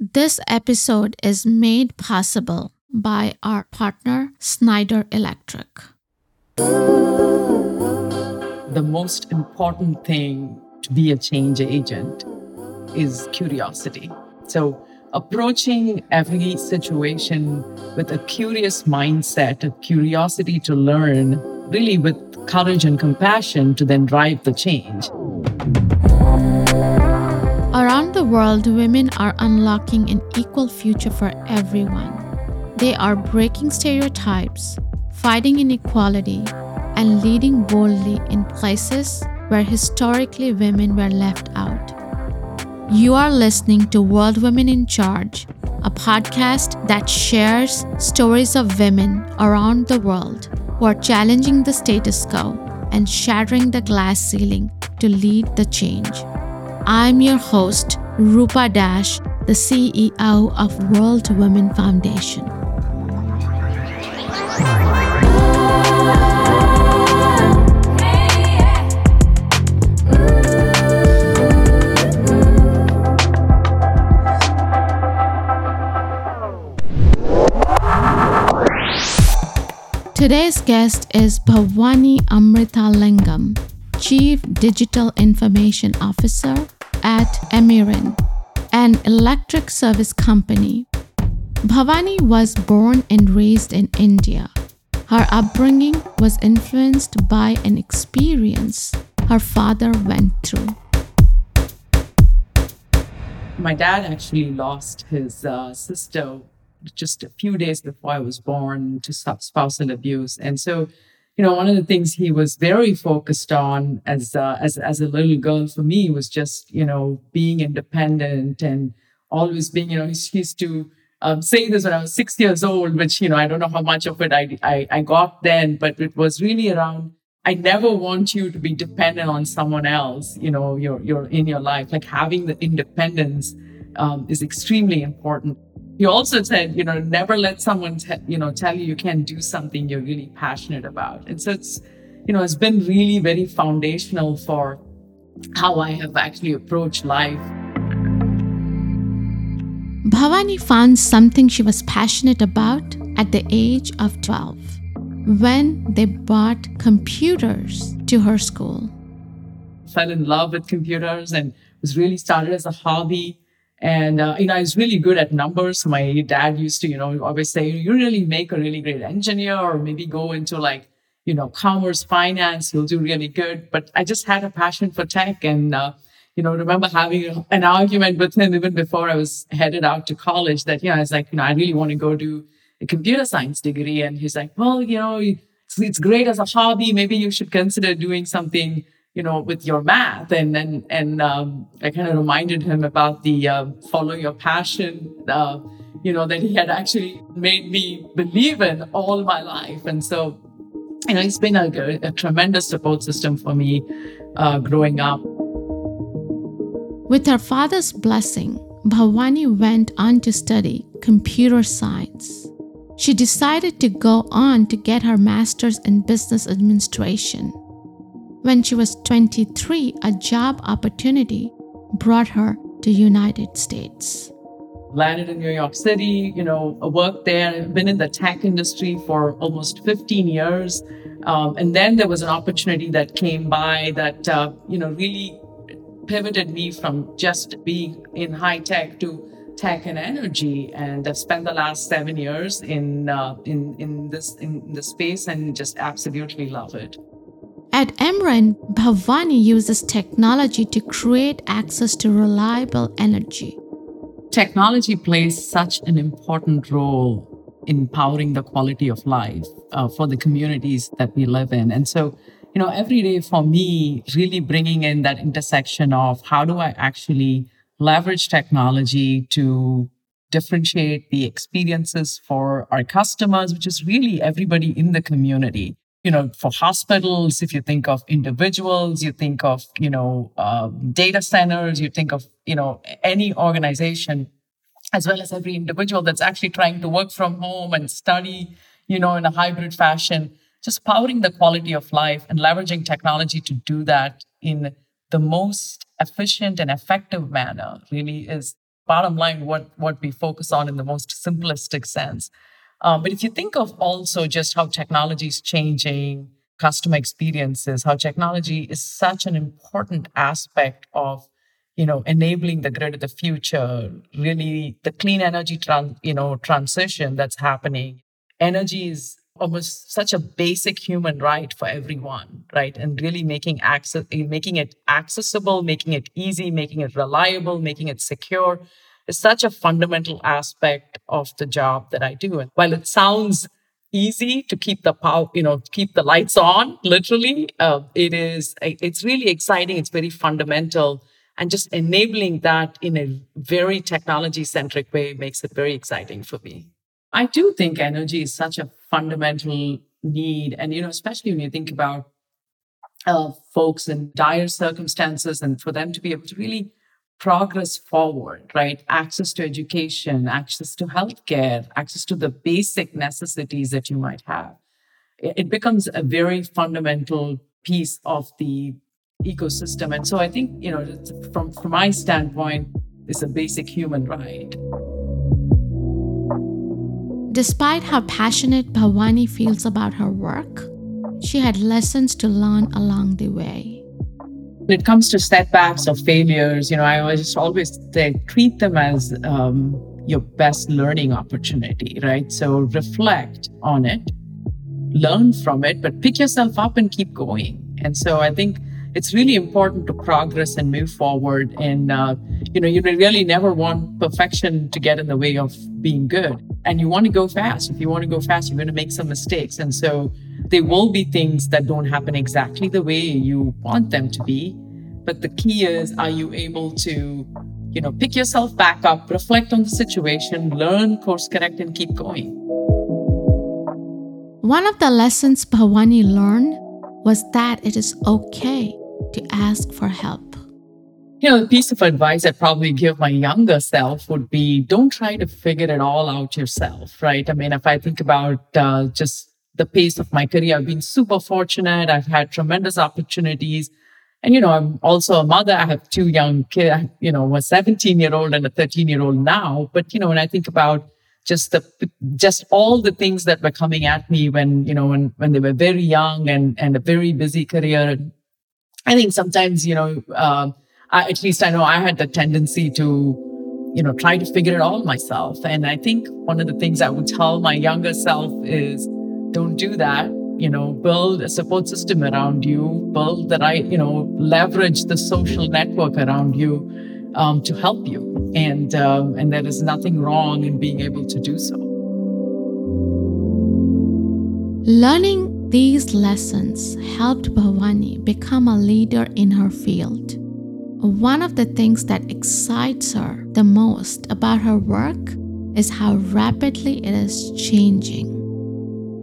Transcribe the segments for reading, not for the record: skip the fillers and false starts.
This episode is made possible by our partner, Schneider Electric. The most important thing to be a change agent is curiosity. So approaching every situation with a curious mindset, a curiosity to learn, really with courage and compassion to then drive the change. Around the world, women are unlocking an equal future for everyone. They are breaking stereotypes, fighting inequality, and leading boldly in places where historically women were left out. You are listening to World Women in Charge, a podcast that shares stories of women around the world who are challenging the status quo and shattering the glass ceiling to lead the change. I'm your host, Rupa Dash, the CEO of World Women Foundation. Today's guest is Bhavani Amirthalingam, Chief Digital Information Officer at Ameren, an electric service company. Bhavani was born and raised in India. Her upbringing was influenced by an experience her father went through. My dad actually lost his sister just a few days before I was born to spousal abuse. And so, one of the things he was very focused on as a little girl for me was just, being independent and always being, he used to say this when I was 6 years old, which, I don't know how much of it I got then, but it was really around, I never want you to be dependent on someone else, you're in your life, like having the independence is extremely important. He also said, never let someone, tell you can't do something you're really passionate about. And so it's, it's been really very foundational for how I have actually approached life. Bhavani found something she was passionate about at the age of 12, when they brought computers to her school. Fell in love with computers and was really started as a hobby. And, I was really good at numbers. My dad used to, always say, you really make a really great engineer or maybe go into commerce, finance, you'll do really good. But I just had a passion for tech and, remember having an argument with him even before I was headed out to college that, I was like, I really want to go do a computer science degree. And he's like, well, it's great as a hobby. Maybe you should consider doing something with your math. And I kind of reminded him about the follow your passion, that he had actually made me believe in all my life. And so, it's been a tremendous support system for me growing up. With her father's blessing, Bhavani went on to study computer science. She decided to go on to get her master's in business administration. When she was 23, a job opportunity brought her to United States. Landed in New York City, worked there, been in the tech industry for almost 15 years. And then there was an opportunity that came by that, really pivoted me from just being in high tech to tech and energy. And I've spent the last 7 years in this space and just absolutely love it. At Ameren, Bhavani uses technology to create access to reliable energy. Technology plays such an important role in empowering the quality of life for the communities that we live in. And so, every day for me, really bringing in that intersection of how do I actually leverage technology to differentiate the experiences for our customers, which is really everybody in the community. For hospitals, if you think of individuals, you think of, data centers, you think of, any organization, as well as every individual that's actually trying to work from home and study, in a hybrid fashion, just powering the quality of life and leveraging technology to do that in the most efficient and effective manner really is bottom line what we focus on in the most simplistic sense. But if you think of also just how technology is changing customer experiences, how technology is such an important aspect of, enabling the grid of the future, really the clean energy, transition that's happening. Energy is almost such a basic human right for everyone, right? And really making it accessible, making it easy, making it reliable, making it secure is such a fundamental aspect of the job that I do. And while it sounds easy to keep the power, keep the lights on, literally, it's really exciting. It's very fundamental, and just enabling that in a very technology-centric way makes it very exciting for me. I do think energy is such a fundamental need, and especially when you think about folks in dire circumstances, and for them to be able to really progress forward, right? Access to education, access to healthcare, access to the basic necessities that you might have. It becomes a very fundamental piece of the ecosystem. And so I think, from my standpoint, it's a basic human right. Despite how passionate Bhavani feels about her work, she had lessons to learn along the way. When it comes to setbacks or failures, I just always say, treat them as your best learning opportunity, right? So reflect on it, learn from it, but pick yourself up and keep going. And so I think it's really important to progress and move forward. And, you really never want perfection to get in the way of being good. And you want to go fast. If you want to go fast, you're going to make some mistakes. And so there will be things that don't happen exactly the way you want them to be. But the key is, are you able to, pick yourself back up, reflect on the situation, learn, course correct, and keep going. One of the lessons Bhavani learned was that it is okay to ask for help. The piece of advice I'd probably give my younger self would be, don't try to figure it all out yourself, right? I mean, if I think about just the pace of my career, I've been super fortunate. I've had tremendous opportunities. And, I'm also a mother. I have two young kids, a 17-year-old and a 13-year-old now. But, when I think about just all the things that were coming at me when they were very young and a very busy career, I think sometimes, at least I know I had the tendency to try to figure it all myself. And I think one of the things I would tell my younger self is, don't do that. Build a support system around you, build the right, leverage the social network around you to help you. And there is nothing wrong in being able to do so. Learning these lessons helped Bhavani become a leader in her field. One of the things that excites her the most about her work is how rapidly it is changing.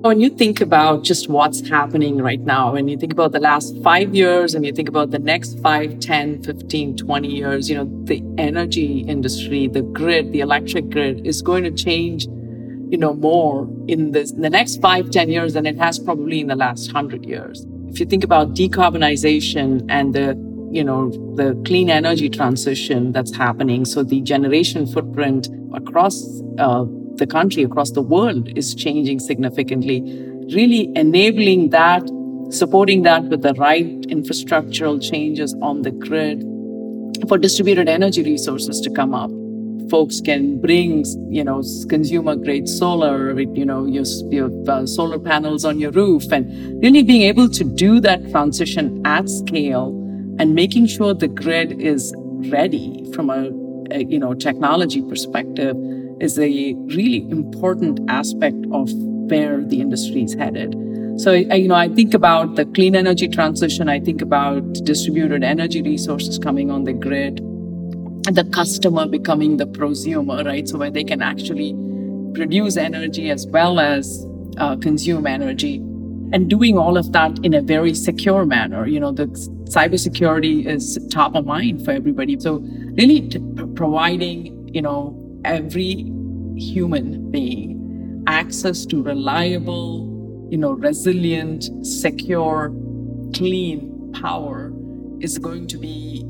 When you think about just what's happening right now, when you think about the last 5 years and you think about the next 5, 10, 15, 20 years, the energy industry, the grid, the electric grid is going to change, more in the next 5, 10 years than it has probably in the last 100 years. If you think about decarbonization and the clean energy transition that's happening, so the generation footprint across the country, across the world is changing significantly, really enabling that, supporting that with the right infrastructural changes on the grid for distributed energy resources to come up. Folks can bring, consumer-grade solar, your solar panels on your roof, and really being able to do that transition at scale and making sure the grid is ready from a technology perspective is a really important aspect of where the industry is headed. So, I think about the clean energy transition. I think about distributed energy resources coming on the grid, and the customer becoming the prosumer, right? So where they can actually produce energy as well as consume energy, and doing all of that in a very secure manner. The cybersecurity is top of mind for everybody. So really providing, every human being access to reliable, resilient, secure, clean power is going to be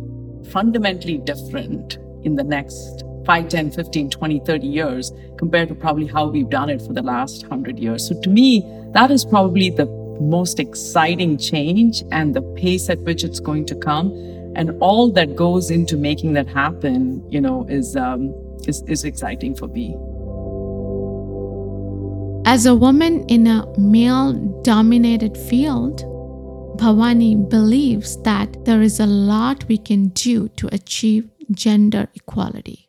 fundamentally different in the next 5, 10, 15, 20, 30 years compared to probably how we've done it for the last 100 years. So to me, that is probably the most exciting change and the pace at which it's going to come. And all that goes into making that happen, you know, is exciting for me. As a woman in a male-dominated field, Bhavani believes that there is a lot we can do to achieve gender equality.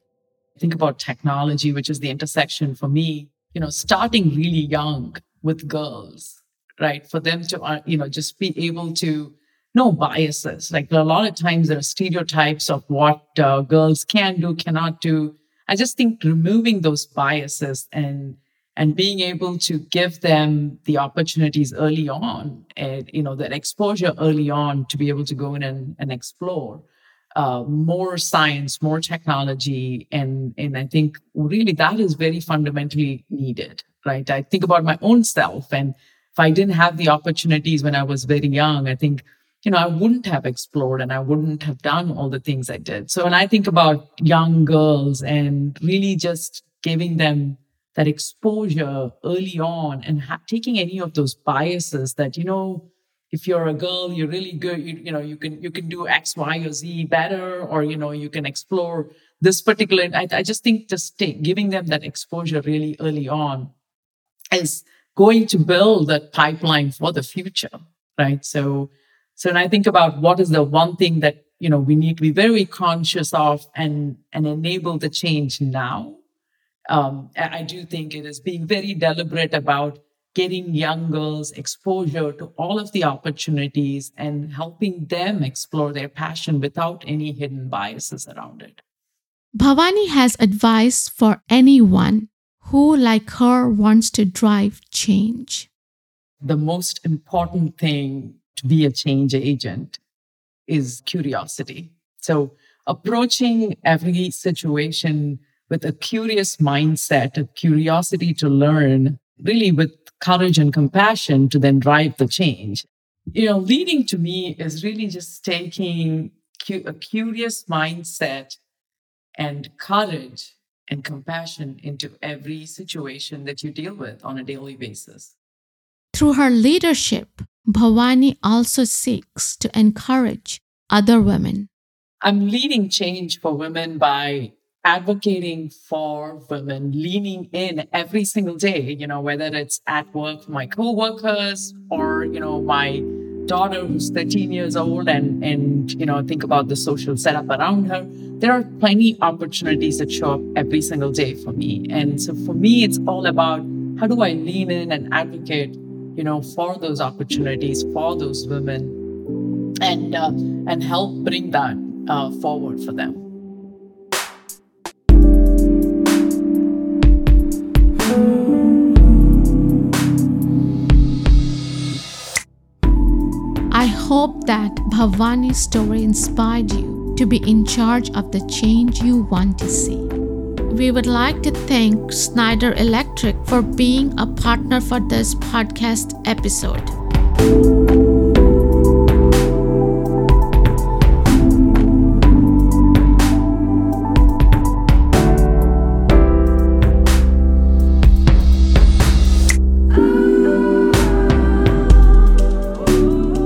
Think about technology, which is the intersection for me, you know, starting really young with girls, right? For them to, you know, just be able to know biases. Like a lot of times there are stereotypes of what girls can do, cannot do. I just think removing those biases and being able to give them the opportunities early on, and, you know, that exposure early on to be able to go in and explore more science, more technology. And I think really that is very fundamentally needed, right? I think about my own self. And if I didn't have the opportunities when I was very young, I think, you know, I wouldn't have explored and I wouldn't have done all the things I did. So when I think about young girls and really just giving them that exposure early on and taking any of those biases that, you know, if you're a girl, you're really good, you know, you can do X, Y, or Z better, or, you know, you can explore this particular. I just think giving them that exposure really early on is going to build that pipeline for the future, right? So when I think about what is the one thing that, you know, we need to be very conscious of and enable the change now, I do think it is being very deliberate about getting young girls exposure to all of the opportunities and helping them explore their passion without any hidden biases around it. Bhavani has advice for anyone who, like her, wants to drive change. The most important thing to be a change agent is curiosity. So approaching every situation with a curious mindset, a curiosity to learn, really with courage and compassion to then drive the change. You know, leading to me is really just taking a curious mindset and courage and compassion into every situation that you deal with on a daily basis. Through her leadership, Bhavani also seeks to encourage other women. I'm leading change for women by advocating for women, leaning in every single day, you know, whether it's at work, my co-workers, or, you know, my daughter who's 13 years old and, you know, think about the social setup around her. There are plenty of opportunities that show up every single day for me. And so for me, it's all about how do I lean in and advocate, you know, for those opportunities, for those women, and help bring that forward for them. I hope that Bhavani's story inspired you to be in charge of the change you want to see. We would like to thank Schneider Electric for being a partner for this podcast episode.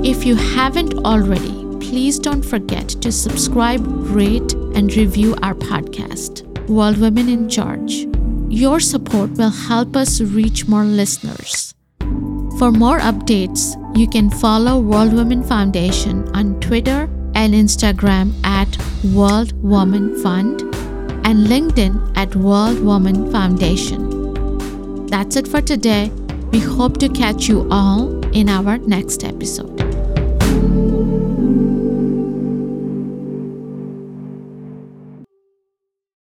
If you haven't already, please don't forget to subscribe, rate, and review our podcast, World Women in Charge. Your support will help us reach more listeners. For more updates, you can follow World Women Foundation on Twitter and Instagram at World Women Fund and LinkedIn at World Women Foundation. That's it for today. We hope to catch you all in our next episode.